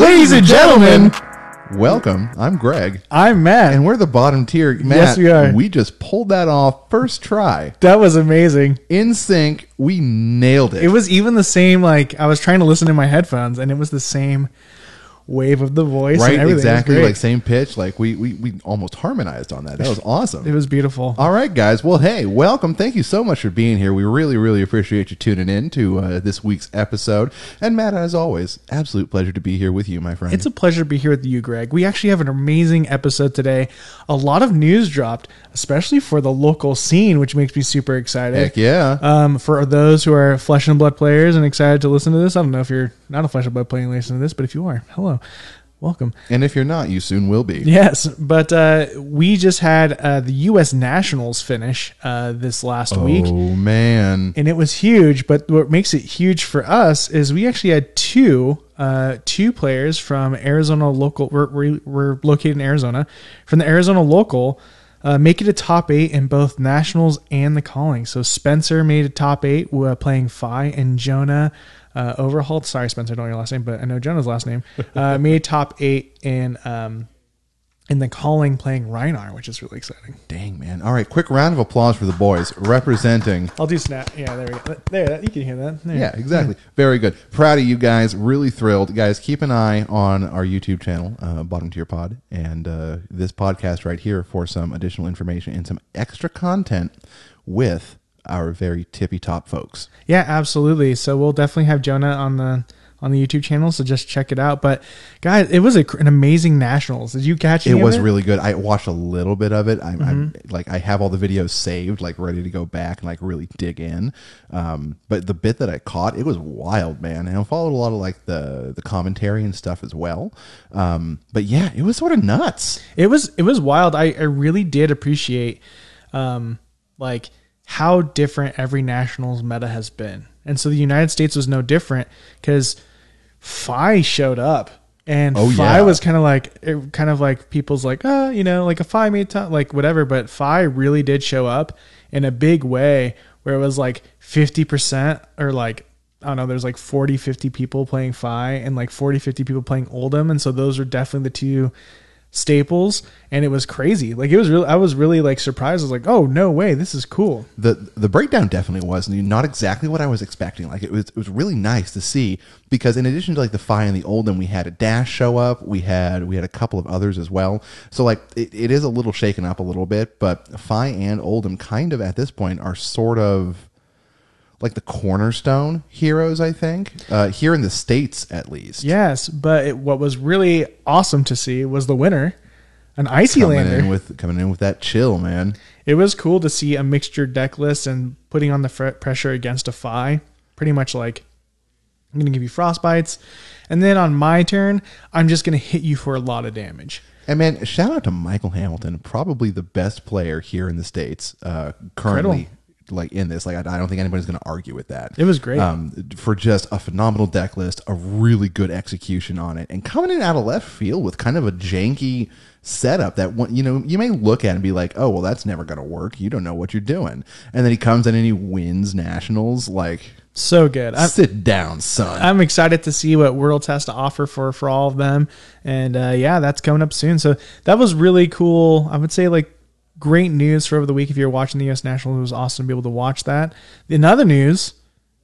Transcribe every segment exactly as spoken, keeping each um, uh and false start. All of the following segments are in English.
Ladies and gentlemen, welcome. I'm Greg. I'm Matt. And we're the bottom tier. Matt, yes, we are. We just pulled that off first try. That was amazing. In sync, we nailed it. It was even the same, like, I was trying to listen in my headphones, and it was the same wave of the voice. Right, and everything. Exactly. Like, same pitch. Like, we, we, we almost harmonized on that. That was awesome. It was beautiful. All right, guys. Well, hey, welcome. Thank you so much for being here. We really, really appreciate you tuning in to uh, this week's episode. And Matt, as always, absolute pleasure to be here with you, my friend. It's a pleasure to be here with you, Greg. We actually have an amazing episode today. A lot of news dropped, especially for the local scene, which makes me super excited. Heck yeah. Um, for those who are Flesh and Blood players and excited to listen to this, I don't know if you're not a Flesh and Blood player and listen to this, but if you are, hello. Welcome. And if you're not, you soon will be. Yes, but uh, we just had uh, the U S Nationals finish uh, this last oh, week. Oh, man. And it was huge, but what makes it huge for us is we actually had two uh, two players from Arizona local. We're, we're, we're located in Arizona. From the Arizona local, uh, make it a top eight in both Nationals and The Calling. So Spencer made a top eight uh, playing Phi, and Jonah Uh, Overholt, sorry Spencer, I don't know your last name, but I know Jonah's last name, uh, made top eight in um, in The Calling playing Reinar, which is really exciting. Dang, man. All right, quick round of applause for the boys representing. I'll do snap. Yeah, there we go. There, you can hear that. There. Yeah, exactly. Very good. Proud of you guys. Really thrilled. Guys, keep an eye on our YouTube channel, uh, Bottom Tier Pod, and uh, this podcast right here for some additional information and some extra content with our very tippy top folks. Yeah, absolutely. So we'll definitely have Jonah on the on the YouTube channel, so just check it out. But guys, it was a, an amazing Nationals. Did you catch it? It was really good. I watched a little bit of it. I'm, mm-hmm. I'm like, I have all the videos saved, like ready to go back and like really dig in. Um, but the bit that I caught, it was wild, man. And I followed a lot of like the, the commentary and stuff as well. Um, but yeah, it was sort of nuts. It was, it was wild. I, I really did appreciate um, like, how different every Nationals meta has been. And so the United States was no different because Phi showed up and oh, Phi yeah. was kind of like, it, kind of like people's like, oh, you know, like a Phi made time, like whatever. But Phi really did show up in a big way where it was like fifty percent or like, I don't know, there's like forty, fifty people playing Phi and like forty, fifty people playing Oldhim. And so those are definitely the two staples, and it was crazy. Like, it was really, I was really like surprised. I was like, oh, no way, this is cool. The the breakdown definitely was not exactly what I was expecting. Like, it was it was really nice to see, because in addition to like the Phi and the Oldhim, we had a Dash show up, we had we had a couple of others as well. So like it, it is a little shaken up a little bit, but Phi and Oldhim kind of at this point are sort of like the cornerstone heroes, I think, uh, here in the States at least. Yes, but it, what was really awesome to see was the winner, an Icy Lander. In with, coming in with that chill, man. It was cool to see a mixture deck list and putting on the fr- pressure against a Phi. Pretty much like, I'm going to give you frostbites, and then on my turn, I'm just going to hit you for a lot of damage. And man, shout out to Michael Hamilton, probably the best player here in the States uh, currently. Incredible. Like in this, like I, I don't think anybody's going to argue with that. It was great um, for just a phenomenal deck list, a really good execution on it, and coming in out of left field with kind of a janky setup that one, you know, you may look at and be like, oh, well, that's never going to work. You don't know what you're doing. And then he comes in and he wins Nationals. Like, so good. I'm, sit down, son. I'm excited to see what Worlds has to offer for, for all of them. And uh, yeah, that's coming up soon. So that was really cool. I would say like, great news for over the week. If you're watching the U S Nationals, it was awesome to be able to watch that. In other news,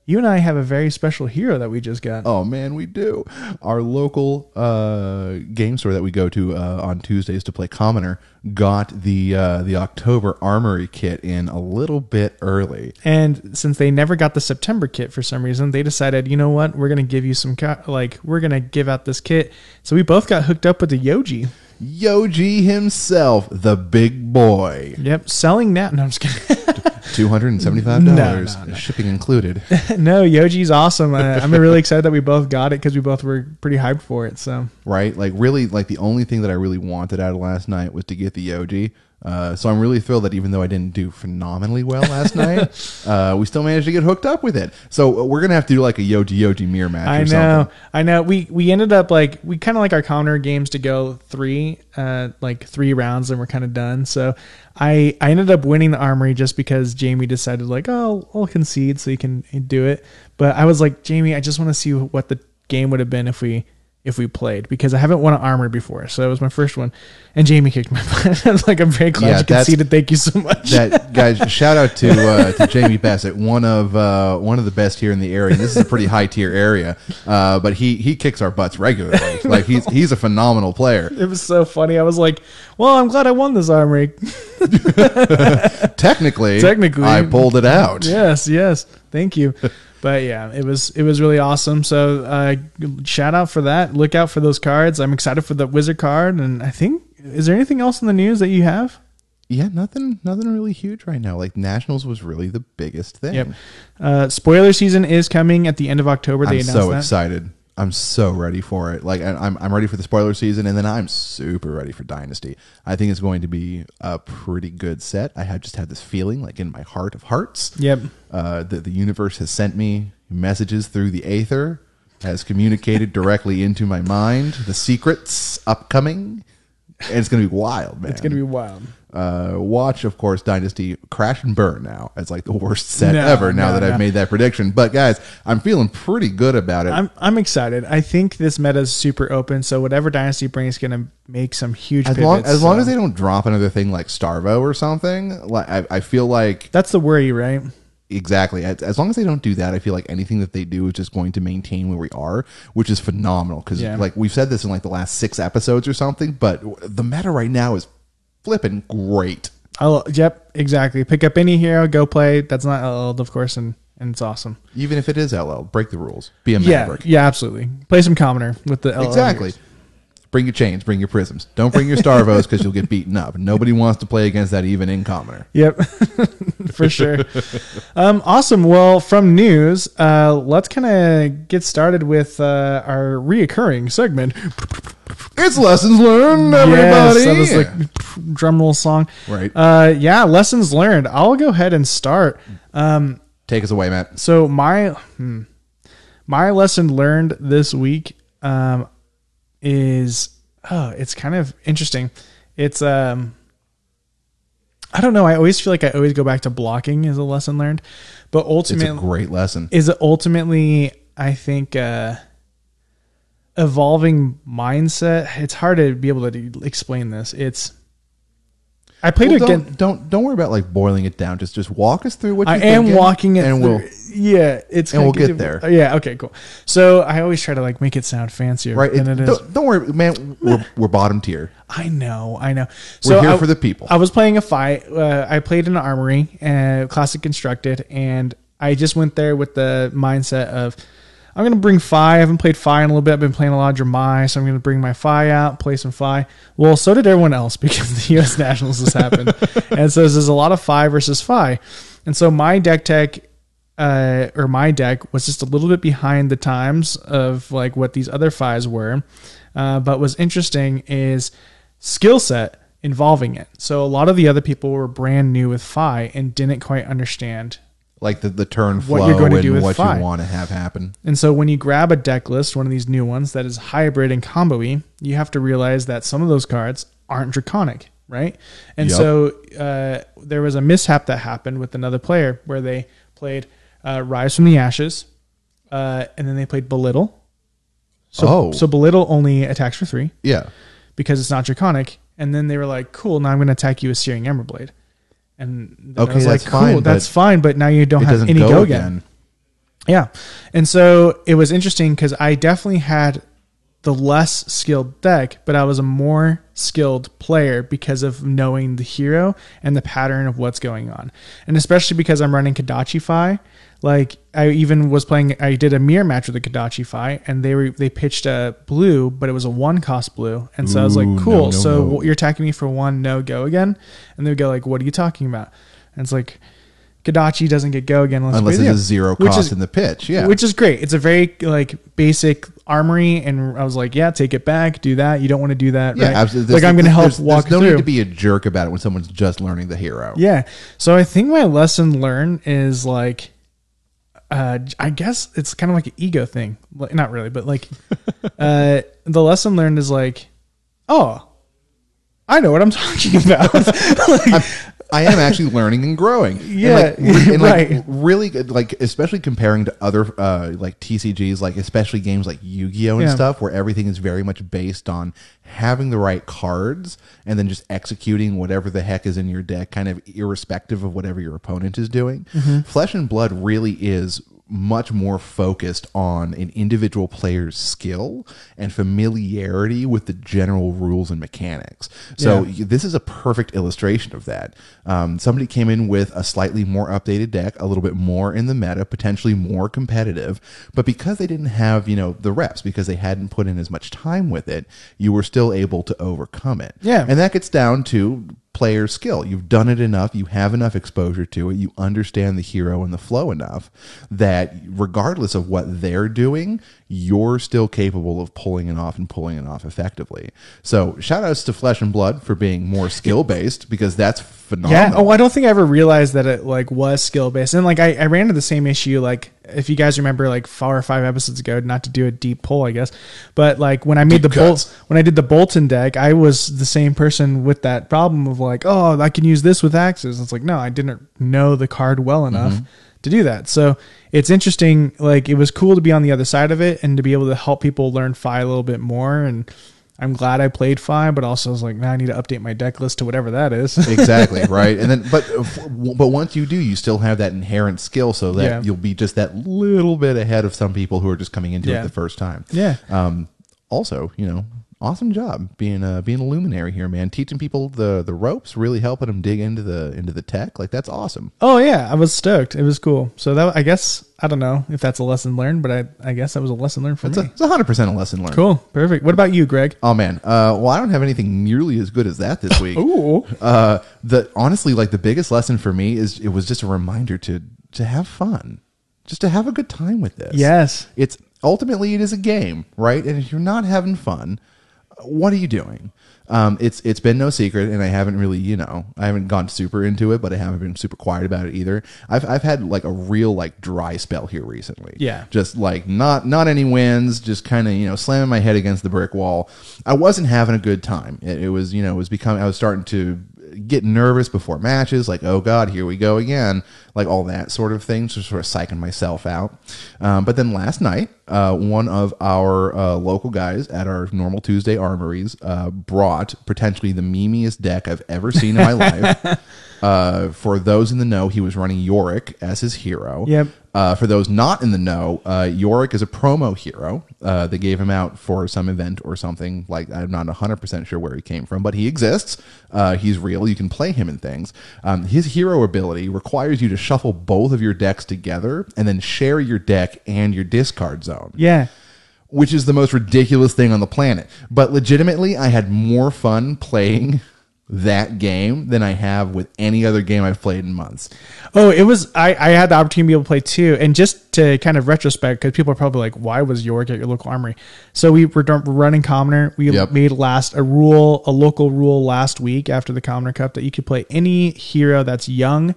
you and I have a very special hero that we just got. Oh, man, we do. Our local uh, game store that we go to uh, on Tuesdays to play Commoner got the uh, the October Armory kit in a little bit early. And since they never got the September kit for some reason, they decided, you know what, we're going to give you some, co- like, we're going to give out this kit. So we both got hooked up with the Yoji. Yoji himself, the big boy. Yep, selling that. No, I'm just kidding. two hundred seventy-five dollars, no, no, no. Shipping included. No, Yoji's awesome. Uh, I'm really excited that we both got it because we both were pretty hyped for it. So right, like really, like the only thing that I really wanted out of last night was to get the Yoji. Uh, so I'm really thrilled that even though I didn't do phenomenally well last night, uh, we still managed to get hooked up with it. So we're going to have to do like a Yoji Yoji mirror match I or know, something. I know. We we ended up like, we kind of like our Commoner games to go three, uh, like three rounds and we're kind of done. So I, I ended up winning the Armory just because Jamie decided like, oh, I'll concede so you can do it. But I was like, Jamie, I just want to see what the game would have been if we... if we played, because I haven't won an armor before, so it was my first one, and Jamie kicked my butt. I was like, I'm very glad yeah, you conceded. Thank you so much. That guys, shout out to uh, to Jamie Bassett, one of uh, one of the best here in the area. This is a pretty high tier area, uh, but he he kicks our butts regularly. Like he's he's a phenomenal player. It was so funny. I was like, well, I'm glad I won this armory. Technically, technically, I pulled it out. Yes, yes. Thank you. But yeah, it was it was really awesome. So uh, shout out for that. Look out for those cards. I'm excited for the Wizard card. And I think, is there anything else in the news that you have? Yeah, nothing nothing really huge right now. Like Nationals was really the biggest thing. Yep. Uh, spoiler season is coming at the end of October. They I'm announced so that. excited. I'm so ready for it. Like I'm I'm ready for the spoiler season, and then I'm super ready for Dynasty. I think it's going to be a pretty good set. I have just had this feeling, like in my heart of hearts, yep, uh, that the universe has sent me messages through the aether, has communicated directly into my mind the secrets upcoming, and it's going to be wild, man. It's going to be wild. Uh, watch, of course, Dynasty crash and burn now. It's like the worst set no, ever now no, that I've no. made that prediction. But guys, I'm feeling pretty good about it. I'm, I'm excited. I think this meta is super open, so whatever Dynasty brings is going to make some huge as pivots. Long, as so. long as they don't drop another thing like Starvo or something, like I, I feel like... That's the worry, right? Exactly. As, as long as they don't do that, I feel like anything that they do is just going to maintain where we are, which is phenomenal. Because yeah. like we've said this in like the last six episodes or something, but the meta right now is flipping great. Oh, yep, exactly. Pick up any hero, go play. That's not L L'd, of course, and, and it's awesome. Even if it is L L, break the rules. Be a yeah, maverick. Yeah, absolutely. Play some commoner with the L L. Exactly. Heroes. Bring your chains, bring your prisms. Don't bring your Starvos because you'll get beaten up. Nobody wants to play against that, even in commoner. Yep, for sure. um, awesome. Well, from news, uh, let's kind of get started with uh, our reoccurring segment. It's lessons learned, everybody. Yes, that was like drum roll song. Right. Uh, yeah, lessons learned. I'll go ahead and start. Um, Take us away, Matt. So my hmm, my lesson learned this week um, is oh, it's kind of interesting. It's um, I don't know. I always feel like I always go back to blocking as a lesson learned, but ultimately, it's a great lesson. Is it ultimately? I think. Uh, evolving mindset. It's hard to be able to explain this. It's I played well, again. Don't, don't don't worry about like boiling it down. Just just walk us through what you I am walking it and through. We'll, yeah, it's and we'll get, get there. Yeah, okay, cool. So I always try to like make it sound fancier, right? Than it, it is. Don't, don't worry, man. We're we're bottom tier. I know, I know. So we're here I, for the people. I was playing a fight. Uh, I played in an armory, uh, classic constructed, and I just went there with the mindset of, I'm going to bring Phi. I haven't played Phi in a little bit. I've been playing a lot of Dromai, so I'm going to bring my Phi out, play some Phi. Well, so did everyone else because the U S Nationals has happened. And so there's a lot of Phi versus Phi. And so my deck tech, uh, or my deck, was just a little bit behind the times of like what these other Phi's were. Uh, but what's interesting is skill set involving it. So a lot of the other people were brand new with Phi and didn't quite understand like the, the turn flow what you're going to do and with what Phi. You want to have happen. And so when you grab a deck list, one of these new ones that is hybrid and combo-y, you have to realize that some of those cards aren't draconic, right? And yep. so uh, there was a mishap that happened with another player where they played uh, Rise from the Ashes, uh, and then they played Belittle. So, oh. so Belittle only attacks for three. Yeah. Because it's not draconic. And then they were like, cool, now I'm going to attack you with Searing Emberblade. And okay, I was like, cool, fine, that's fine, but now you don't have any go, go again. again. Yeah. And so it was interesting because I definitely had the less skilled deck, but I was a more skilled player because of knowing the hero and the pattern of what's going on. And especially because I'm running Kodachi Phi, like I even was playing, I did a mirror match with the Kodachi Phi and they were, they pitched a blue, but it was a one cost blue. And so Ooh, I was like, cool. No, no, so no. You're attacking me for one, no go again. And they would go like, what are you talking about? And it's like, Kodachi doesn't get go again unless, unless it's a zero cost is, in the pitch. Yeah. Which is great. It's a very like basic armory. And I was like, yeah, take it back. Do that. You don't want to do that. Yeah, right? Absolutely. Like there's, I'm going to help there's, walk there's no through. Need to be a jerk about it when someone's just learning the hero. Yeah. So I think my lesson learned is like, uh, I guess it's kind of like an ego thing. Not really, but like, uh, the lesson learned is like, oh, I know what I'm talking about. Like, I'm, I am actually learning and growing. Yeah, and like, and like right. Really good, like especially comparing to other uh, like T C Gs, like especially games like Yu-Gi-Oh and yeah. stuff, where everything is very much based on having the right cards and then just executing whatever the heck is in your deck, kind of irrespective of whatever your opponent is doing. Mm-hmm. Flesh and Blood really is much more focused on an individual player's skill and familiarity with the general rules and mechanics. So yeah. this is a perfect illustration of that. Um, somebody came in with a slightly more updated deck, a little bit more in the meta, potentially more competitive, but because they didn't have, you know, the reps, because they hadn't put in as much time with it, you were still able to overcome it. Yeah. And that gets down to player skill. You've done it enough, you have enough exposure to it, you understand the hero and the flow enough that regardless of what they're doing, you're still capable of pulling it off and pulling it off effectively. So shout outs to Flesh and Blood for being more skill based, because that's phenomenal. Yeah. Oh, I don't think I ever realized that it like was skill based. And like I, I ran into the same issue, like if you guys remember like four or five episodes ago, not to do a deep pull, I guess, but like when I made deep the bolts, when I did the Bolton deck, I was the same person with that problem of like, oh, I can use this with axes. It's like, no, I didn't know the card well enough mm-hmm. to do that. So it's interesting. Like it was cool to be on the other side of it and to be able to help people learn Phi a little bit more. And I'm glad I played Phi, but also I was like, now nah, I need to update my deck list to whatever that is. Exactly, right? And then, but but once you do, you still have that inherent skill, so that yeah. you'll be just that little bit ahead of some people who are just coming into yeah. it the first time. Yeah. Um, also, you know, awesome job being a being a luminary here, man. Teaching people the the ropes, really helping them dig into the into the tech. Like that's awesome. Oh yeah, I was stoked. It was cool. So that I guess. I don't know if that's a lesson learned, but I, I guess that was a lesson learned for it's me. A, it's one hundred percent a lesson learned. Cool. Perfect. What about you, Greg? Oh, man. Uh, well, I don't have anything nearly as good as that this week. Ooh. Uh, the, honestly, like the biggest lesson for me is it was just a reminder to to have fun, just to have a good time with this. Yes. It's ultimately, it is a game, right? And if you're not having fun, what are you doing? Um, it's it's been no secret, and I haven't really, you know, I haven't gone super into it, but I haven't been super quiet about it either. I've I've had like a real like dry spell here recently. Yeah, just like not not any wins, just kind of you know slamming my head against the brick wall. I wasn't having a good time. It, it was you know it was becoming. I was starting to get nervous before matches, like oh god, here we go again, like all that sort of thing, just sort of psyching myself out. Um, but then last night, uh, one of our uh, local guys at our normal Tuesday armories uh, brought potentially the memeiest deck I've ever seen in my life. Uh, for those in the know, he was running Yorick as his hero. Yep. Uh, for those not in the know, uh, Yorick is a promo hero. Uh, they gave him out for some event or something. Like I'm not one hundred percent sure where he came from, but he exists. Uh, he's real. You can play him in things. Um, his hero ability requires you to shuffle both of your decks together and then share your deck and your discard zone. Yeah. Which is the most ridiculous thing on the planet. But legitimately, I had more fun playing that game than I have with any other game I've played in months. Oh, it was, I, I had the opportunity to be able to play too. And just to kind of retrospect, because people are probably like, why was York at your local armory? So we were running Commoner. We yep. made last a rule, a local rule last week after the Commoner Cup that you could play any hero that's young.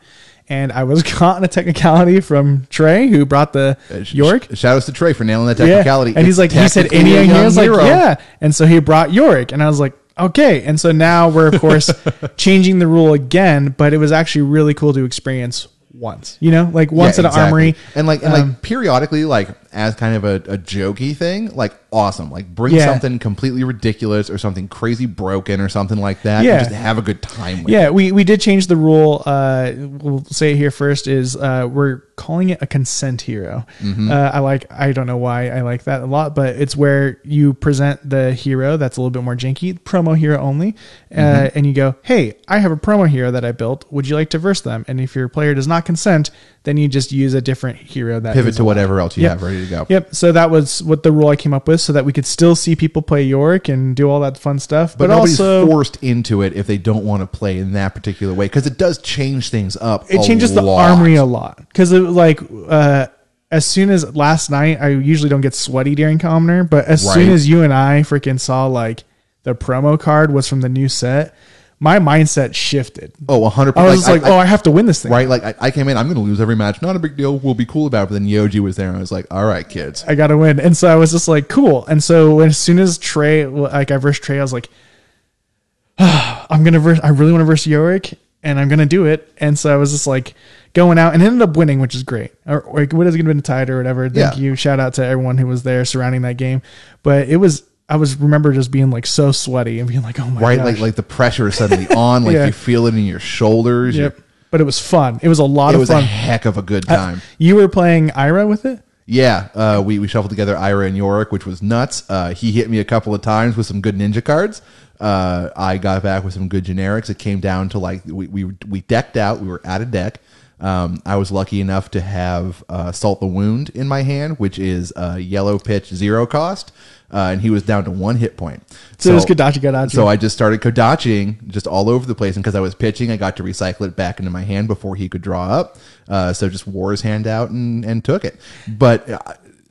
And I was caught in a technicality from Trey, who brought the uh, sh- Yorick. Shout outs to Trey for nailing that technicality. Yeah. And it's he's like, he said any young hero. I was like, yeah. And so he brought Yorick. And I was like, okay, and so now we're, of course, changing the rule again, but it was actually really cool to experience once, you know, like once yeah, at exactly. an armory. And like and um, like periodically, like as kind of a, a jokey thing, like awesome, like bring yeah. something completely ridiculous or something crazy broken or something like that. Yeah. And just have a good time with yeah, it. Yeah, we, we did change the rule. Uh, we'll say it here first is uh, we're calling it a consent hero. Mm-hmm. Uh, I like, I don't know why I like that a lot, but it's where you present the hero that's a little bit more janky, promo hero only. Uh, mm-hmm. And you go, hey, I have a promo hero that I built. Would you like to verse them? And if your player does not consent, then you just use a different hero that pivot to whatever else you yep. have ready to go. Yep. So that was what the rule I came up with so that we could still see people play Yorick and do all that fun stuff. But, but nobody's also forced into it if they don't want to play in that particular way. Cause it does change things up. It changes lot. the armory a lot. Cause it like, uh, as soon as last night, I usually don't get sweaty during Commoner, but as right. soon as you and I freaking saw like the promo card was from the new set, my mindset shifted. Oh, one hundred percent. I was like, like I, oh, I have to win this thing. Right? Like, I, I came in, I'm going to lose every match. Not a big deal. We'll be cool about it. But then Yoji was there, and I was like, all right, kids. I got to win. And so I was just like, cool. And so as soon as Trey, like I versed Trey, I was like, ah. I'm going to verse, I really want to verse Yorick and I'm going to do it. And so I was just like going out and ended up winning, which is great. Or, or it was going to be tied or whatever. Thank yeah. you. Shout out to everyone who was there surrounding that game. But it was, I was remember just being like so sweaty and being like, oh my god. Right. Gosh. Like, like the pressure is suddenly on, like yeah. you feel it in your shoulders. Yep. You're, but it was fun. It was a lot of fun. It was a heck of a good time. Uh, you were playing Ira with it? Yeah. Uh, we, we shuffled together Ira and Yorick, which was nuts. Uh, he hit me a couple of times with some good ninja cards. Uh, I got back with some good generics. It came down to like, we, we, we decked out. We were out of deck. Um, I was lucky enough to have uh, Salt the Wound in my hand, which is a uh, yellow pitch, zero cost. Uh, and he was down to one hit point. So, so just Kodachi, Kodachi. So I just started Kodachiing just all over the place. And because I was pitching, I got to recycle it back into my hand before he could draw up. Uh, so just wore his hand out and, and took it. But uh,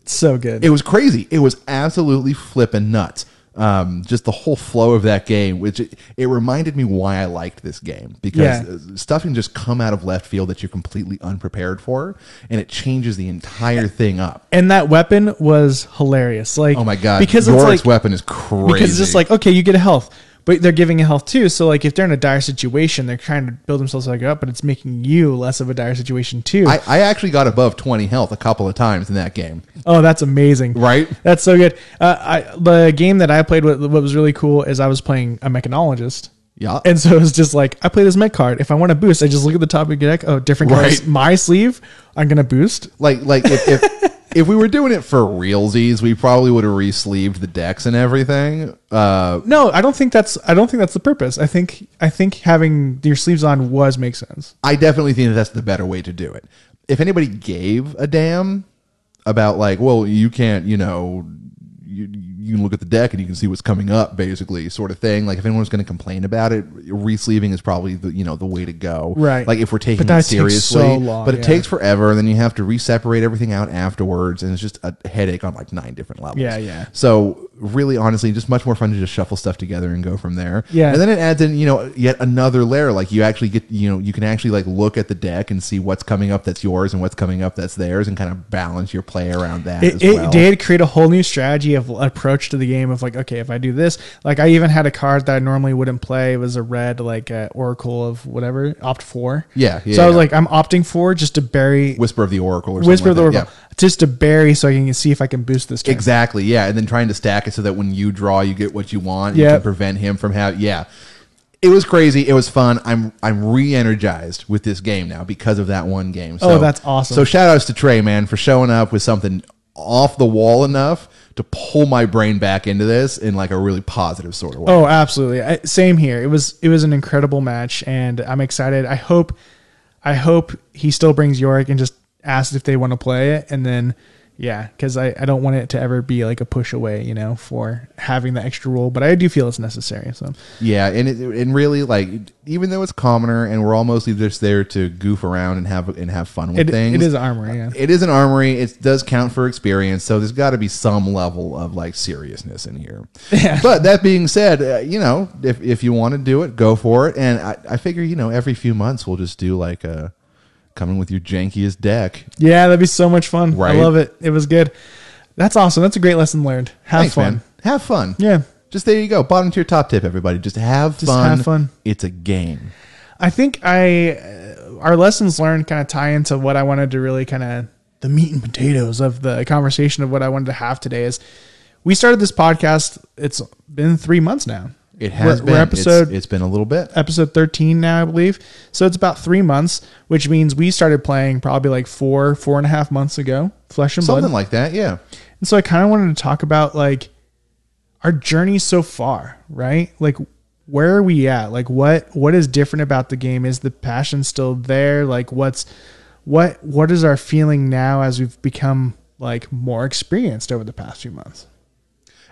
so good. It was crazy. It was absolutely flipping nuts. Um, just the whole flow of that game, which it, it reminded me why I liked this game, because yeah. stuff can just come out of left field that you're completely unprepared for, and it changes the entire thing up. And that weapon was hilarious. Like, oh my god, because Yorik's like, weapon is crazy. Because it's just like, okay, you get a health, but they're giving a health too. So like, if they're in a dire situation, they're trying to build themselves back up, but it's making you less of a dire situation too. I, I actually got above twenty health a couple of times in that game. Oh, that's amazing! Right? That's so good. Uh, I, the game that I played, what, what was really cool is I was playing a mechanologist. Yeah. And so it was just like, I play this mech card. If I want to boost, I just look at the top of your deck. Oh, different cards. Right. My sleeve. I'm gonna boost. Like like if. if If we were doing it for realsies, we probably would have re-sleeved the decks and everything. Uh, no, I don't think that's. I don't think that's the purpose. I think. I think having your sleeves on was makes sense. I definitely think that that's the better way to do it. If anybody gave a damn about like, well, you can't, you know, you you can look at the deck and you can see what's coming up, basically, sort of thing. Like if anyone's going to complain about it, re-sleeving is probably the you know the way to go. Right. Like if we're taking but that it seriously, takes so long, but it yeah. takes forever, and then you have to re-separate everything out afterwards, and it's just a headache on like nine different levels. Yeah, yeah. So really, honestly, just much more fun to just shuffle stuff together and go from there. Yeah. And then it adds in you know yet another layer. Like you actually get you know you can actually like look at the deck and see what's coming up that's yours and what's coming up that's theirs, and kind of balance your play around that. It, as well. It did create a whole new strategy of approach. approach to the game of like, okay, if I do this, like I even had a card that I normally wouldn't play. It was a red, like uh, Oracle of whatever, opt for. Yeah. yeah so I was yeah. like, I'm opting for just to bury Whisper of the Oracle or Whisper of the like Oracle. Yeah. Just to bury so I can see if I can boost this turn. Exactly. Yeah. And then trying to stack it so that when you draw, you get what you want. Yeah. You can prevent him from having, yeah. It was crazy. It was fun. I'm I'm re-energized with this game now because of that one game. So, oh, that's awesome. So shout outs to Trey, man, for showing up with something off the wall enough to pull my brain back into this in like a really positive sort of way. Oh, absolutely. I, same here. It was, it was an incredible match and I'm excited. I hope, I hope he still brings Yorick and just asks if they want to play it. And then, yeah, cause I, I don't want it to ever be like a push away, you know, for having the extra rule, but I do feel it's necessary. So yeah. And it, and really like, even though it's commoner and we're all mostly just there to goof around and have, and have fun with it, things. It is an armory. Yeah. It is an armory. It does count for experience. So there's gotta be some level of like seriousness in here. Yeah. But that being said, uh, you know, if, if you want to do it, go for it. And I, I figure, you know, every few months we'll just do like a, coming with your jankiest deck. Yeah, that'd be so much fun. Right? I love it. It was good. That's awesome. That's a great lesson learned. Have Thanks, fun. Man. Have fun. Yeah. Just there you go. Bottom tier top tip, everybody. Just have Just fun. Have fun. It's a game. I think I our lessons learned kind of tie into what I wanted to really kind of the meat and potatoes of the conversation of what I wanted to have today is we started this podcast. It's been three months now. It has we're, been. We're episode, it's, it's been a little bit. Episode thirteen now, I believe. So it's about three months, which means we started playing probably like four, four and a half months ago. Flesh and Blood. Something like that, yeah. And so I kind of wanted to talk about like our journey so far, right? Like where are we at? Like what what is different about the game? Is the passion still there? Like what's what what is our feeling now as we've become like more experienced over the past few months?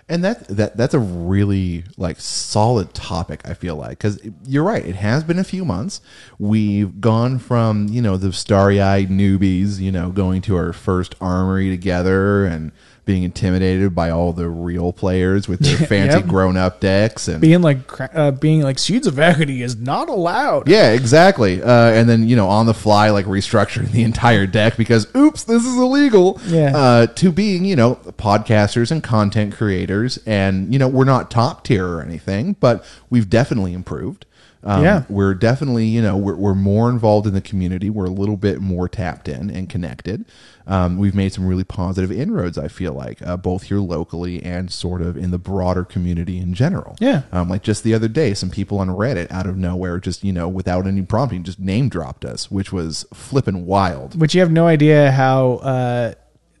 And that that that's a really like solid topic, I feel like, because you're right. It has been a few months. We've gone from, you know, the starry-eyed newbies, you know, going to our first armory together and being intimidated by all the real players with their fancy yep. grown-up decks and being like uh, being like Seeds of Equity is not allowed. Yeah, exactly. Uh, and then, you know, on the fly, like restructuring the entire deck because, oops, this is illegal. Yeah. Uh, to being, you know, podcasters and content creators, and you know, we're not top tier or anything, but we've definitely improved. Um, yeah. We're definitely, you know, we're, we're more involved in the community. We're a little bit more tapped in and connected. Um, we've made some really positive inroads, I feel like, uh, both here locally and sort of in the broader community in general. Yeah. Um, like just the other day, some people on Reddit out of nowhere just, you know, without any prompting, just name dropped us, which was flipping wild. But you have no idea how uh,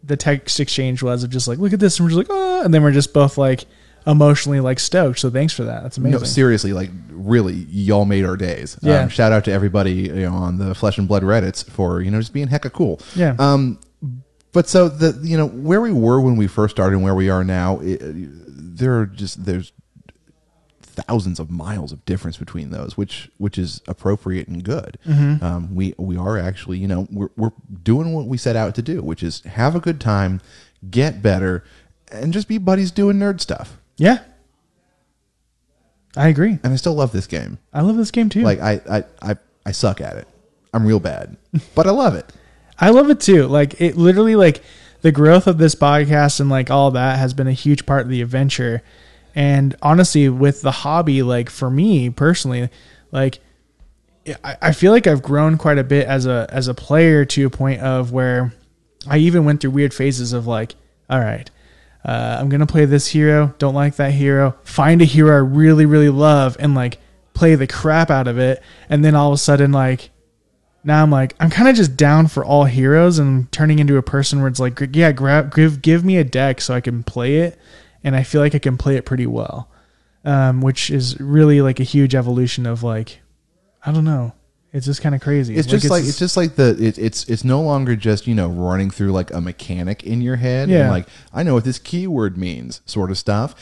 the text exchange was of just like, look at this. And we're just like, oh, and then we're just both like, emotionally like stoked. So thanks for that. That's amazing. No, seriously, like really, y'all made our days. Yeah. Um, shout out to everybody, you know, on the Flesh and Blood Reddits for, you know, just being hecka cool. Yeah. Um, but so the, you know, where we were when we first started and where we are now, it, there are just, there's thousands of miles of difference between those, which, which is appropriate and good. Mm-hmm. Um, we, we are actually, you know, we're, we're doing what we set out to do, which is have a good time, get better, and just be buddies doing nerd stuff. Yeah, I agree. And I still love this game. I love this game too. Like I, I, I, I suck at it. I'm real bad, but I love it. I love it too. Like it literally, like the growth of this podcast and like all that has been a huge part of the adventure. And honestly, with the hobby, like for me personally, like I, I feel like I've grown quite a bit as a, as a player to a point of where I even went through weird phases of like, all right, Uh, I'm going to play this hero. Don't like that hero. Find a hero I really, really love and like play the crap out of it. And then all of a sudden, like now I'm like, I'm kind of just down for all heroes and turning into a person where it's like, yeah, grab, give, give me a deck so I can play it. And I feel like I can play it pretty well. Um, which is really like a huge evolution of like, I don't know. It's just kind of crazy. It's like just it's, like it's just like the it, it's it's no longer just, you know, running through like a mechanic in your head. Yeah. And like I know what this keyword means, sort of stuff.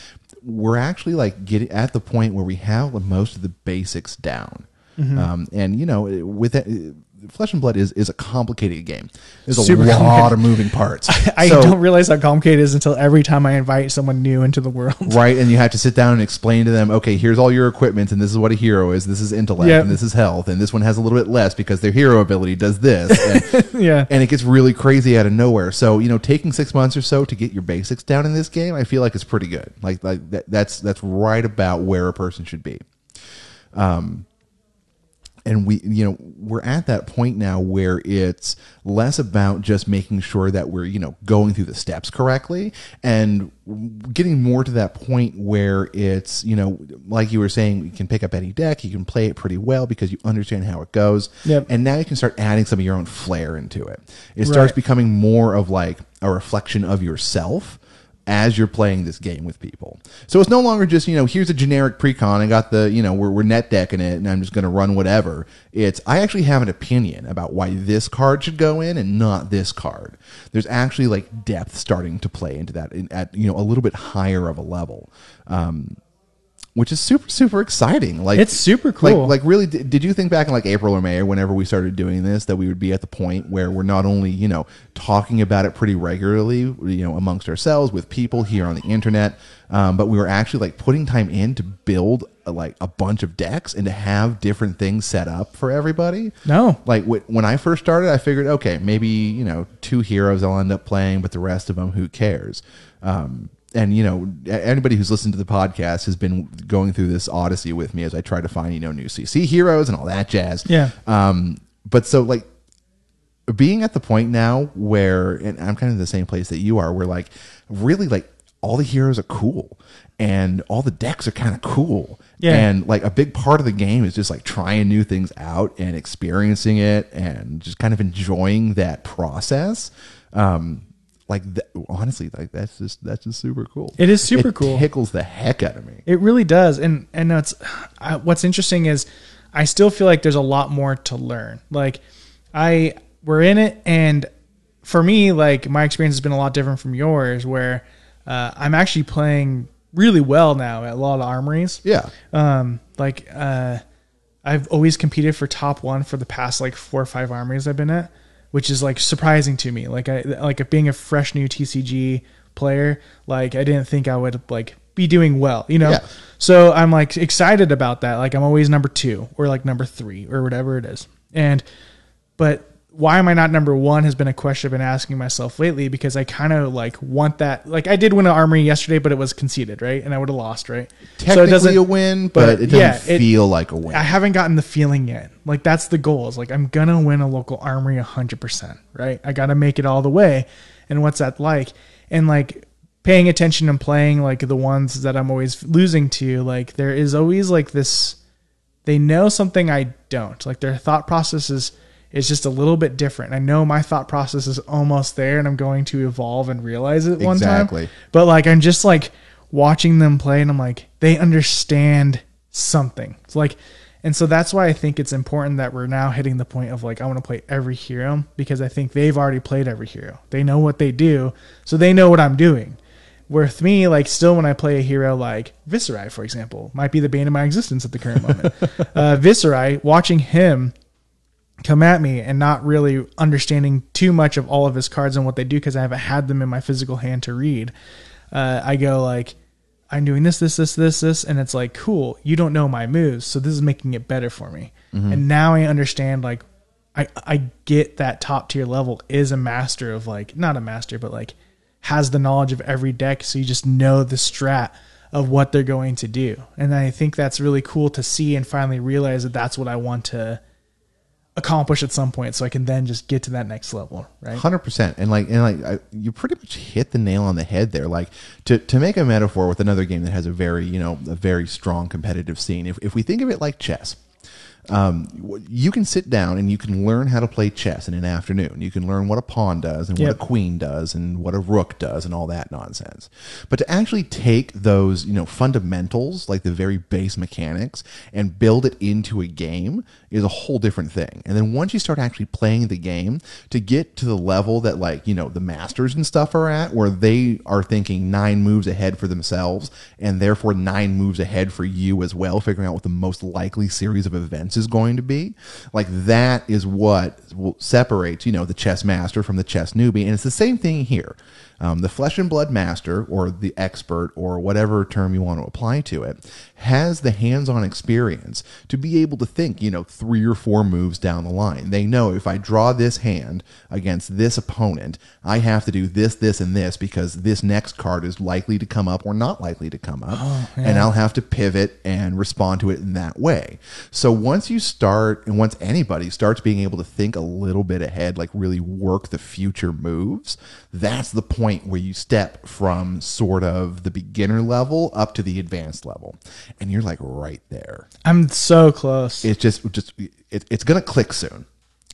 We're actually like getting at the point where we have most of the basics down. Mm-hmm. Um, and you know, with that, Flesh and Blood is is a complicated game. There's a Super lot of moving parts. I, I so, don't realize how complicated it is until every time I invite someone new into the world. Right, and you have to sit down and explain to them, okay, here's all your equipment, and this is what a hero is, this is intellect, yep. and this is health, and this one has a little bit less because their hero ability does this. And, yeah. and it gets really crazy out of nowhere. So, you know, taking six months or so to get your basics down in this game, I feel like it's pretty good. Like, like that, that's that's right about where a person should be. Um. And we, you know, we're at that point now where it's less about just making sure that we're, you know, going through the steps correctly and getting more to that point where it's, you know, like you were saying, you can pick up any deck, you can play it pretty well because you understand how it goes. Yep. And now you can start adding some of your own flair into it. It starts right. becoming more of like a reflection of yourself as you're playing this game with people. So it's no longer just, you know, here's a generic precon. I got the, you know, we're, we're net decking it and I'm just going to run whatever. It's, I actually have an opinion about why this card should go in and not this card. There's actually like depth starting to play into that in, at, you know, a little bit higher of a level. Um, Which is super, super exciting. Like it's super cool. Like, like really, did, did you think back in like April or May or whenever we started doing this that we would be at the point where we're not only, you know, talking about it pretty regularly, you know, amongst ourselves with people here on the internet, um, but we were actually like putting time in to build a, like a bunch of decks and to have different things set up for everybody? No. Like w- when I first started, I figured, okay, maybe, you know, two heroes I'll end up playing, but the rest of them, who cares? Um And, you know, anybody who's listened to the podcast has been going through this odyssey with me as I try to find, you know, new C C heroes and all that jazz. Yeah. Um, but so, like, being at the point now where, and I'm kind of in the same place that you are, where, like, really, like, all the heroes are cool and all the decks are kind of cool. Yeah. And, like, a big part of the game is just, like, trying new things out and experiencing it and just kind of enjoying that process. Um Like that, honestly, like that's just that's just super cool. It is super it cool. It tickles the heck out of me. It really does. And and it's I, what's interesting is I still feel like there's a lot more to learn. Like I we're in it, and for me, like my experience has been a lot different from yours, where uh, I'm actually playing really well now at a lot of armories. Yeah. Um. Like uh, I've always competed for top one for the past like four or five armories I've been at, which is like surprising to me. Like I, like being a fresh new T C G player, like I didn't think I would like be doing well, you know? Yeah. So I'm like excited about that. Like I'm always number two or like number three or whatever it is. And, but why am I not number one has been a question I've been asking myself lately, because I kind of like want that. Like I did win an armory yesterday, but it was conceded, right? And I would have lost, right? Technically so it a win, but, but it doesn't yeah, feel it, like a win. I haven't gotten the feeling yet. Like that's the goal. Is like I'm going to win a local armory one hundred percent, right? I got to make it all the way. And what's that like? And like paying attention and playing like the ones that I'm always losing to, like there is always like this, they know something I don't. Like their thought process is, it's just a little bit different. I know my thought process is almost there and I'm going to evolve and realize it one exactly. time. But like, I'm just like watching them play and I'm like, they understand something. It's like, and so that's why I think it's important that we're now hitting the point of like, I want to play every hero, because I think they've already played every hero. They know what they do. So they know what I'm doing. With me, like still when I play a hero like Viserai, for example, might be the bane of my existence at the current moment. uh, Viserai, watching him come at me and not really understanding too much of all of his cards and what they do, because I haven't had them in my physical hand to read. Uh, I go like, I'm doing this, this, this, this, this. And it's like, cool, you don't know my moves. So this is making it better for me. Mm-hmm. And now I understand, like, I, I get that top tier level is a master of like, not a master, but like has the knowledge of every deck. So you just know the strat of what they're going to do. And I think that's really cool to see and finally realize that that's what I want to accomplish at some point, so I can then just get to that next level, right? one hundred percent. And like, and like, I, you pretty much hit the nail on the head there. Like, to to make a metaphor with another game that has a very, you know, a very strong competitive scene. If if we think of it like chess, um, you can sit down and you can learn how to play chess in an afternoon. You can learn what a pawn does and yep. what a queen does and what a rook does and all that nonsense. But to actually take those, you know, fundamentals, like the very base mechanics, and build it into a game is a whole different thing. And then once you start actually playing the game, to get to the level that, like, you know, the masters and stuff are at, where they are thinking nine moves ahead for themselves and therefore nine moves ahead for you as well, figuring out what the most likely series of events is going to be, like that is what separates, you know, the chess master from the chess newbie. And it's the same thing here. Um, the Flesh and Blood master, or the expert, or whatever term you want to apply to it, has the hands-on experience to be able to think, you know, three or four moves down the line. They know, if I draw this hand against this opponent, I have to do this, this, and this, because this next card is likely to come up or not likely to come up. Oh, yeah. And I'll have to pivot and respond to it in that way. So once you start, and once anybody starts being able to think a little bit ahead, like really work the future moves, that's the point where you step from sort of the beginner level up to the advanced level, and you're like right there. I'm so close. It's just, just it, it's gonna click soon.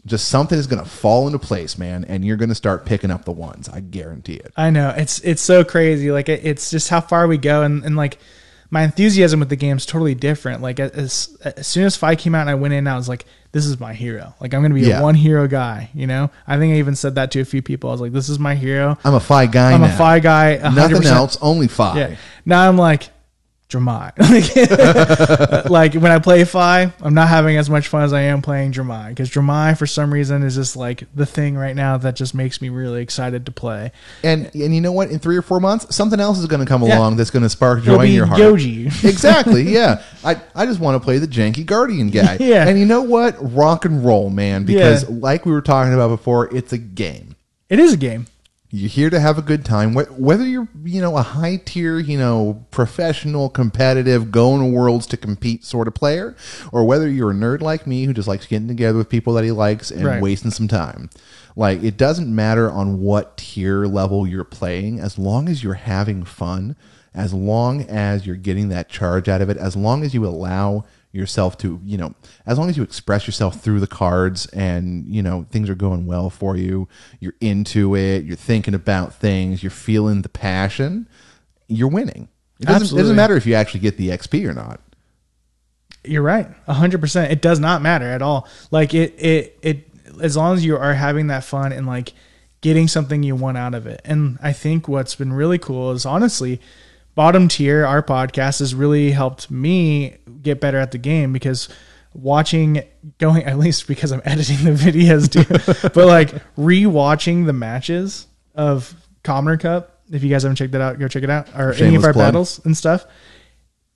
Just something is gonna fall into place, man, and you're gonna start picking up the ones. I guarantee it. I know it's it's so crazy. Like it, it's just how far we go, and and like my enthusiasm with the game is totally different. Like as as soon as Phi came out and I went in, I was like, this is my hero. Like, I'm going to be yeah. a one hero guy, you know? I think I even said that to a few people. I was like, this is my hero. I'm a Phi guy I'm now. a Phi guy. one hundred percent. Nothing else, only Phi. Yeah. Now I'm like, Dromai. Like, when I play Phi, I'm not having as much fun as I am playing Dromai, because Dromai, for some reason, is just like the thing right now that just makes me really excited to play. And and you know what? In three or four months, something else is going to come yeah. along that's going to spark joy in your heart. Yoji. Exactly, yeah. I, I just want to play the janky guardian guy. Yeah. And you know what? Rock and roll, man. Because yeah. like we were talking about before, it's a game. It is a game. You're here to have a good time. Whether you're, you know, a high tier, you know, professional, competitive, going to worlds to compete sort of player, or whether you're a nerd like me who just likes getting together with people that he likes and right. wasting some time. Like, it doesn't matter on what tier level you're playing, as long as you're having fun, as long as you're getting that charge out of it, as long as you allow yourself to, you know, as long as you express yourself through the cards and, you know, things are going well for you, you're into it, you're thinking about things, you're feeling the passion, you're winning. It doesn't, it doesn't matter if you actually get the X P or not. You're right. A hundred percent. It does not matter at all. Like it, it, it, as long as you are having that fun and like getting something you want out of it. And I think what's been really cool is, honestly, Bottom Tier, our podcast, has really helped me get better at the game, because watching going, at least because I'm editing the videos too, but like re-watching the matches of Commoner Cup. If you guys haven't checked that out, go check it out. Or Shameless any of our plug. Battles and stuff.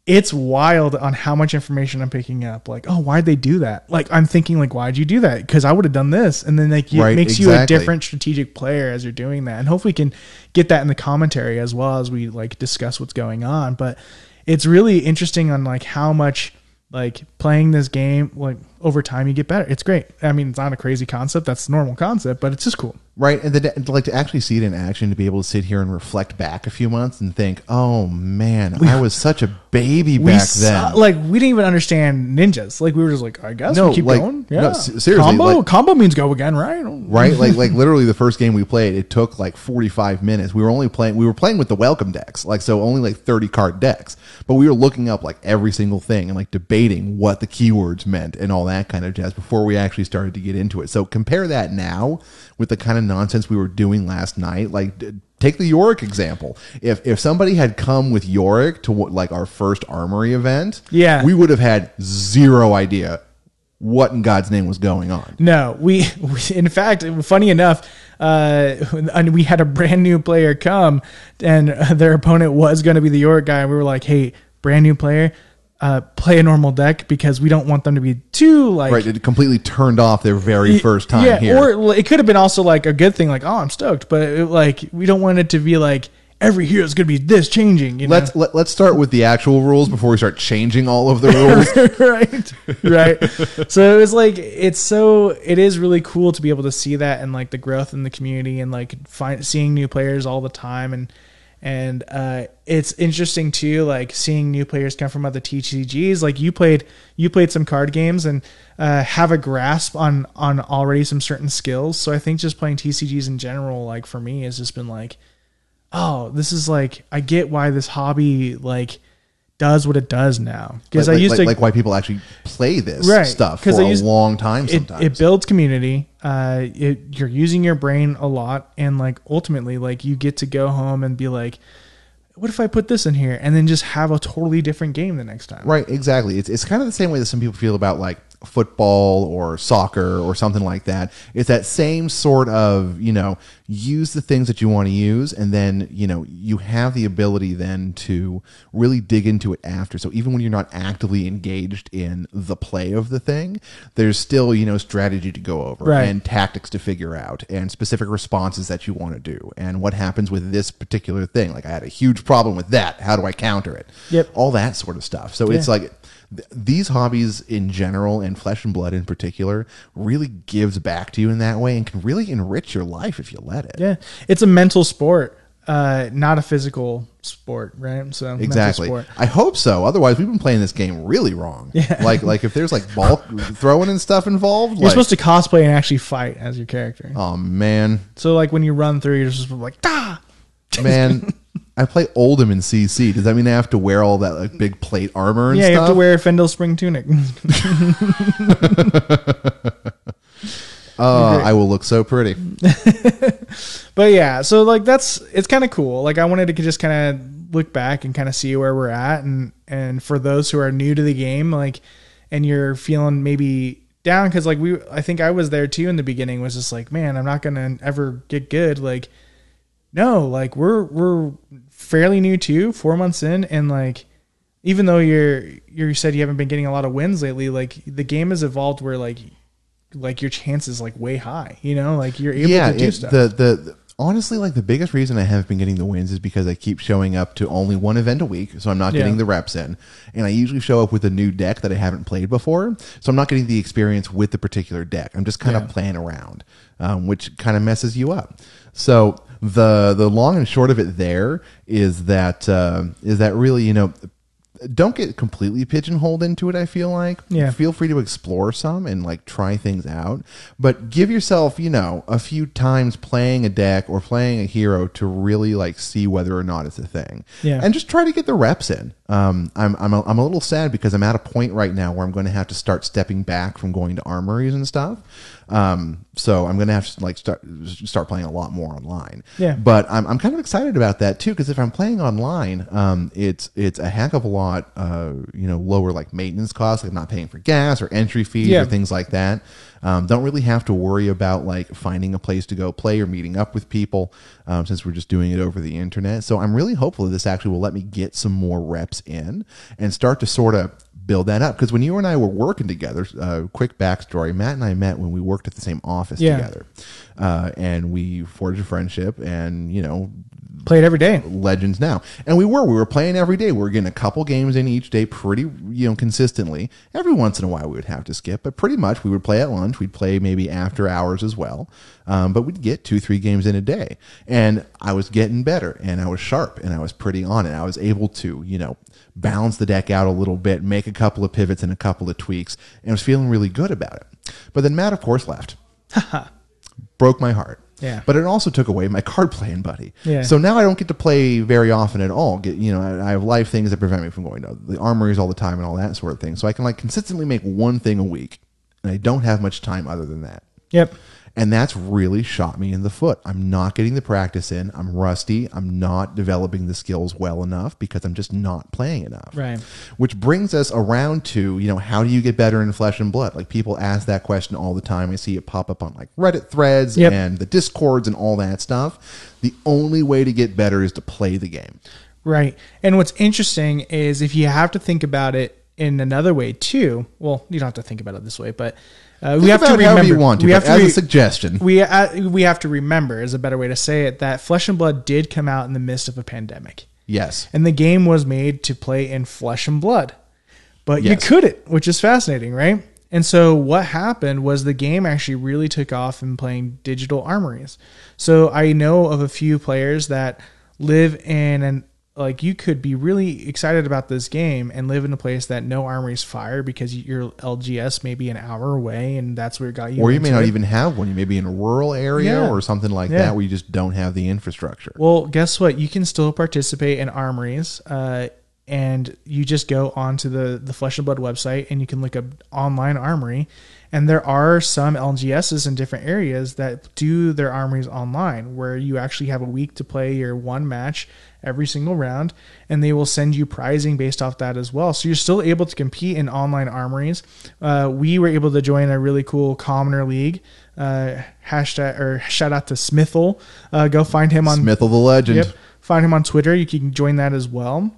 it's wild on how much information I'm picking up. Like, oh, why'd they do that? Like, I'm thinking, like, why'd you do that? Because I would have done this. And then, like, it right, makes exactly. you a different strategic player as you're doing that. And hopefully we can get that in the commentary as well as we, like, discuss what's going on. But it's really interesting on, like, how much, like, playing this game, like, over time you get better. It's great. I mean, it's not a crazy concept. That's the normal concept, but it's just cool. Right. And the, like, to actually see it in action, to be able to sit here and reflect back a few months and think, oh, man, we, I was such a baby back saw, then. Like, we didn't even understand ninjas. Like, we were just like, I guess no, we keep like, going. Yeah. No, seriously. Combo? Like, combo means go again, right? Right. Like, like literally the first game we played, it took like forty-five minutes. We were only playing, we were playing with the welcome decks. Like, so only like thirty card decks. But we were looking up like every single thing and like debating what the keywords meant and all that kind of jazz before we actually started to get into it. So compare that now with the kind of nonsense we were doing last night. Like, take the Yorick example. If if somebody had come with Yorick to what, like our first armory event, yeah, we would have had zero idea what in God's name was going on. No, we, we in fact, funny enough, uh, we had a brand new player come, and their opponent was going to be the Yorick guy. And we were like, hey, brand new player, Uh, play a normal deck because we don't want them to be too like right. It completely turned off their very first time yeah, here. Or it could have been also like a good thing, like, oh, I'm stoked, but it, like we don't want it to be like every hero is going to be this changing. You let's know? Let, let's start with the actual rules before we start changing all of the rules. right, right. So it was like it's so it is really cool to be able to see that and like the growth in the community and like find, seeing new players all the time and. And uh, it's interesting too, like seeing new players come from other T C Gs. Like you played, you played some card games and uh, have a grasp on on already some certain skills. So I think just playing T C Gs in general, like for me, has just been like, oh, this is like I get why this hobby like does what it does now. Because like, I used like, to like why people actually play this right, stuff for I used, a long time. Sometimes it, it builds community. Uh, it, you're using your brain a lot, and like ultimately, like you get to go home and be like, "What if I put this in here?" And then just have a totally different game the next time. Right? Exactly. It's it's kind of the same way that some people feel about like football or soccer or something like that. It's that same sort of, you know, use the things that you want to use, and then you know you have the ability then to really dig into it after. So even when you're not actively engaged in the play of the thing, there's still, you know, strategy to go over right. and tactics to figure out and specific responses that you want to do and what happens with this particular thing. Like I had a huge problem with that. How do I counter it? Yep. All that sort of stuff. So yeah. It's like th- these hobbies in general and Flesh and Blood in particular really gives back to you in that way and can really enrich your life if you let it. Yeah. It's a mental sport. Uh, not a physical sport, right? So exactly. Sport. I hope so. Otherwise, we've been playing this game really wrong. Yeah. Like, like if there's like ball throwing and stuff involved, you're like, supposed to cosplay and actually fight as your character. Oh man! So like when you run through, you're just like, ah, man. I play Oldhim in C C. Does that mean I have to wear all that like big plate armor and yeah, stuff? Yeah, you have to wear a Fendel Spring tunic. Uh, I will look so pretty. But yeah, so like that's, it's kind of cool. Like I wanted to just kind of look back and kind of see where we're at. And, and for those who are new to the game, like, and you're feeling maybe down. Cause like we, I think I was there too in the beginning, was just like, man, I'm not going to ever get good. Like, no, like we're, we're fairly new too, four months in. And like, even though you're, you said you haven't been getting a lot of wins lately, like the game has evolved where like, like your chance is like way high, you know, like you're able yeah, to do it, stuff. The, the, the, honestly, like the biggest reason I haven't been getting the wins is because I keep showing up to only one event a week. So I'm not yeah. getting the reps in. And I usually show up with a new deck that I haven't played before. So I'm not getting the experience with the particular deck. I'm just kind yeah. of playing around, um, which kind of messes you up. So the, the long and short of it there is that, uh, is that really, you know, don't get completely pigeonholed into it. I feel like yeah. feel free to explore some and like try things out, but give yourself, you know, a few times playing a deck or playing a hero to really like see whether or not it's a thing yeah. and just try to get the reps in. Um, I'm, I'm, a, I'm a little sad because I'm at a point right now where I'm going to have to start stepping back from going to armories and stuff. Um, so I'm going to have to like start, start playing a lot more online. Yeah. But I'm, I'm kind of excited about that too. Cause if I'm playing online, um, it's, it's a heck of a lot, uh, you know, lower like maintenance costs, like not paying for gas or entry fees yeah. or things like that. Um, don't really have to worry about like finding a place to go play or meeting up with people, um, since we're just doing it over the internet. So I'm really hopeful that this actually will let me get some more reps in and start to sort of build that up. Because when you and I were working together, uh, quick backstory, Matt and I met when we worked at the same office yeah. together, uh, and we forged a friendship and, you know, played every day. Legends now. And we were, we were playing every day. We were getting a couple games in each day pretty, you know, consistently. Every once in a while we would have to skip, but pretty much we would play at lunch. We'd play maybe after hours as well. Um, but we'd get two, three games in a day. And I was getting better and I was sharp and I was pretty on it. I was able to, you know, balance the deck out a little bit, make a couple of pivots and a couple of tweaks. And I was feeling really good about it. But then Matt, of course, left. Broke my heart. Yeah. But it also took away my card playing buddy. Yeah. So now I don't get to play very often at all. Get, you know, I, I have life things that prevent me from going to the armories all the time and all that sort of thing. So I can like consistently make one thing a week, and I don't have much time other than that. Yep. And that's really shot me in the foot. I'm not getting the practice in. I'm rusty. I'm not developing the skills well enough because I'm just not playing enough. Right. Which brings us around to, you know, how do you get better in Flesh and Blood? Like people ask that question all the time. I see it pop up on like Reddit threads yep. and the Discords and all that stuff. The only way to get better is to play the game. Right. And what's interesting is if you have to think about it in another way too, well, you don't have to think about it this way, but Uh, we have to remember. You want to, we have to as re- a suggestion. We uh, we have to remember is a better way to say it that Flesh and Blood did come out in the midst of a pandemic. Yes, and the game was made to play in Flesh and Blood, but yes. you couldn't, which is fascinating, right? And so what happened was the game actually really took off in playing digital armories. So I know of a few players that live in an like you could be really excited about this game and live in a place that no armories fire because your L G S may be an hour away and that's where it got you. Or you may not it. even have one. You may be in a rural area yeah. or something like yeah. that where you just don't have the infrastructure. Well, guess what? You can still participate in armories uh, and you just go onto the, the Flesh and Blood website and you can look up online armory. And there are some L G Ss in different areas that do their armories online where you actually have a week to play your one match every single round, and they will send you prizing based off that as well. So you're still able to compete in online armories. Uh, we were able to join a really cool Commoner League. Uh, hashtag or shout out to Smithel. Uh, go find him on Smithel the Legend. Yep, find him on Twitter. You can join that as well.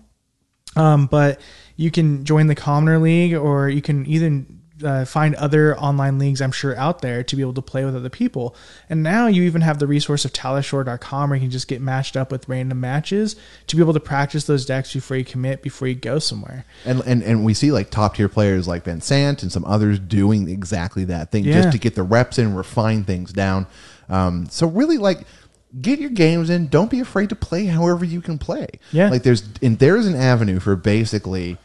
Um, but you can join the Commoner League, or you can either Uh, find other online leagues, I'm sure, out there to be able to play with other people. And now you even have the resource of talishore dot com where you can just get matched up with random matches to be able to practice those decks before you commit, before you go somewhere. And and, and we see like top tier players like Van Sant and some others doing exactly that thing yeah. just to get the reps in, refine things down. Um, so really like get your games in. Don't be afraid to play however you can play. Yeah. Like there's and there's an avenue for basically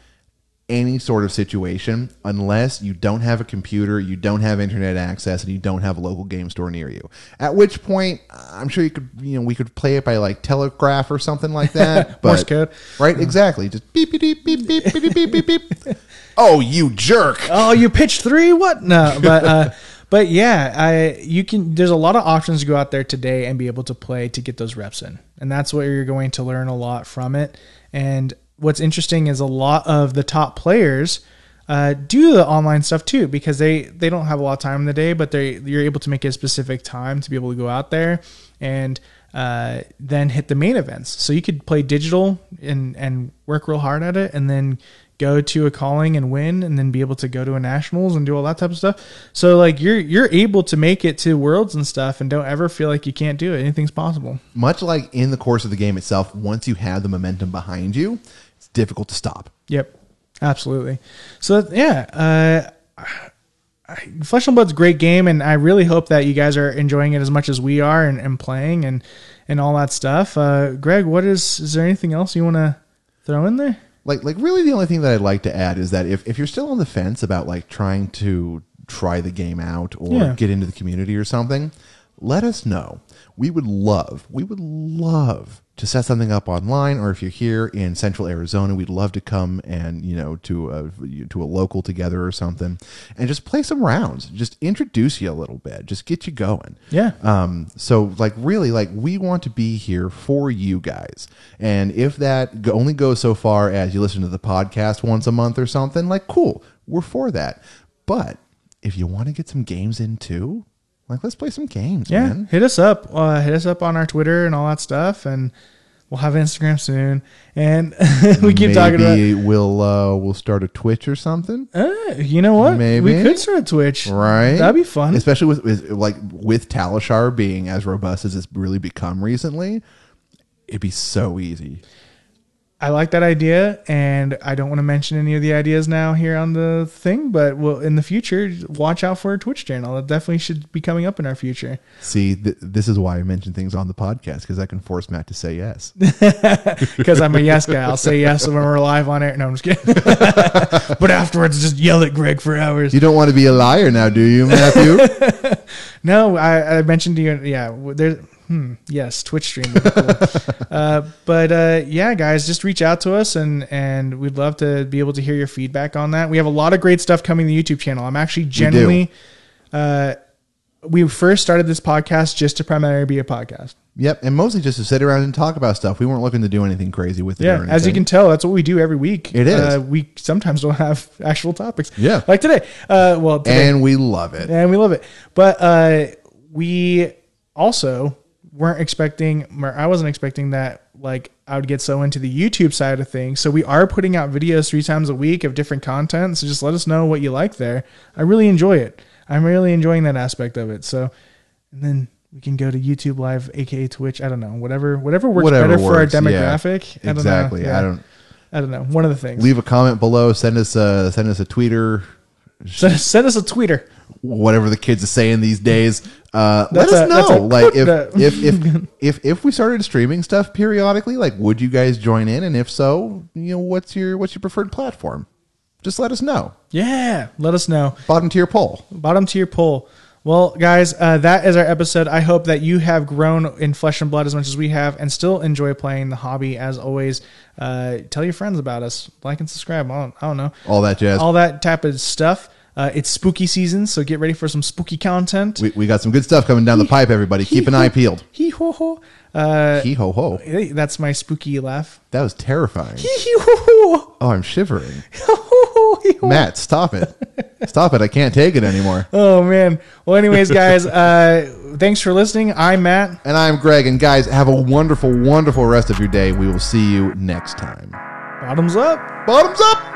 any sort of situation, unless you don't have a computer, you don't have internet access, and you don't have a local game store near you. At which point, I'm sure you could, you know, we could play it by like telegraph or something like that. But, Morse code, right? Mm. Exactly. Just beep beep beep beep beep beep beep beep. Oh, you jerk! Oh, you pitched three? What? No, but uh, but yeah, I you can. There's a lot of options to go out there today and be able to play to get those reps in, and that's where you're going to learn a lot from it. And what's interesting is a lot of the top players uh, do the online stuff too, because they, they don't have a lot of time in the day, but they you're able to make a specific time to be able to go out there and uh, then hit the main events. So you could play digital and, and work real hard at it and then go to a calling and win and then be able to go to a nationals and do all that type of stuff. So like you're, you're able to make it to worlds and stuff and don't ever feel like you can't do it. Anything's possible. Much like in the course of the game itself, once you have the momentum behind you, it's difficult to stop. Yep. Absolutely. So yeah, uh, Flesh and Blood's a great game. And I really hope that you guys are enjoying it as much as we are and, and playing and, and all that stuff. Uh, Greg, what is, is there anything else you want to throw in there? Like, like really the only thing that I'd like to add is that if, if you're still on the fence about like trying to try the game out or yeah. get into the community or something, let us know. We would love, we would love to set something up online, or if you're here in central Arizona, we'd love to come and, you know, to a, to a local together or something and just play some rounds, just introduce you a little bit, just get you going. Yeah. Um, so like really, like we want to be here for you guys. And if that only goes so far as you listen to the podcast once a month or something, like, cool, we're for that. But if you want to get some games in too, like, let's play some games, yeah, man. Hit us up. Uh, hit us up on our Twitter and all that stuff, and we'll have Instagram soon. And we keep Maybe talking about it. We'll, uh, we'll start a Twitch or something. Uh, you know what? Maybe. We could start a Twitch. Right? That'd be fun. Especially with, with like with Talishar being as robust as it's really become recently, it'd be so easy. I like that idea, and I don't want to mention any of the ideas now here on the thing, but we'll, in the future, watch out for our Twitch channel. It definitely should be coming up in our future. See, th this is why I mention things on the podcast, because I can force Matt to say yes. Because I'm a yes guy. I'll say yes when we're live on air. No, I'm just kidding. But afterwards, just yell at Greg for hours. You don't want to be a liar now, do you, Matthew? No, I, I mentioned to you, yeah, there's... Hmm. Yes, Twitch stream. Would be cool. uh, but uh, yeah, guys, just reach out to us, and and we'd love to be able to hear your feedback on that. We have a lot of great stuff coming to the YouTube channel. I'm actually genuinely, uh, we first started this podcast just to primarily be a podcast. Yep, and mostly just to sit around and talk about stuff. We weren't looking to do anything crazy with it. Yeah, or anything. As you can tell, that's what we do every week. It is. Uh, we sometimes don't have actual topics. Yeah, like today. Uh, well, today. And we love it. And we love it. But uh, we also. weren't expecting, or I wasn't expecting that, like, I would get so into the YouTube side of things. So we are putting out videos three times a week of different content. So just let us know what you like there. I really enjoy it. I'm really enjoying that aspect of it. So, and then we can go to YouTube Live, A K A Twitch. I don't know, whatever, whatever works whatever better works. for our demographic. Yeah, I don't exactly. know. Yeah. I don't, I don't know. One of the things, leave a comment below, send us a, send us a tweeter, send, send us a tweeter. Whatever the kids are saying these days, uh, let us know. Like if, if if if if we started streaming stuff periodically, like would you guys join in? And if so, you know, what's your what's your preferred platform? Just let us know. Yeah, let us know. Bottom tier poll. Bottom tier poll. Well, guys, uh, that is our episode. I hope that you have grown in Flesh and Blood as much as we have and still enjoy playing the hobby as always. Uh, tell your friends about us. Like and subscribe. I don't, I don't know. All that jazz. All that type of stuff. Uh, it's spooky season, so get ready for some spooky content. We, we got some good stuff coming down the pipe, everybody. Keep an eye peeled. Hee ho ho. Uh, Hee ho ho. That's my spooky laugh. That was terrifying. Hee hee ho ho. Oh, I'm shivering. Matt, stop it. Stop it. I can't take it anymore. Oh, man. Well, anyways, guys, uh, thanks for listening. I'm Matt. And I'm Greg. And, guys, have a wonderful, wonderful rest of your day. We will see you next time. Bottoms up. Bottoms up.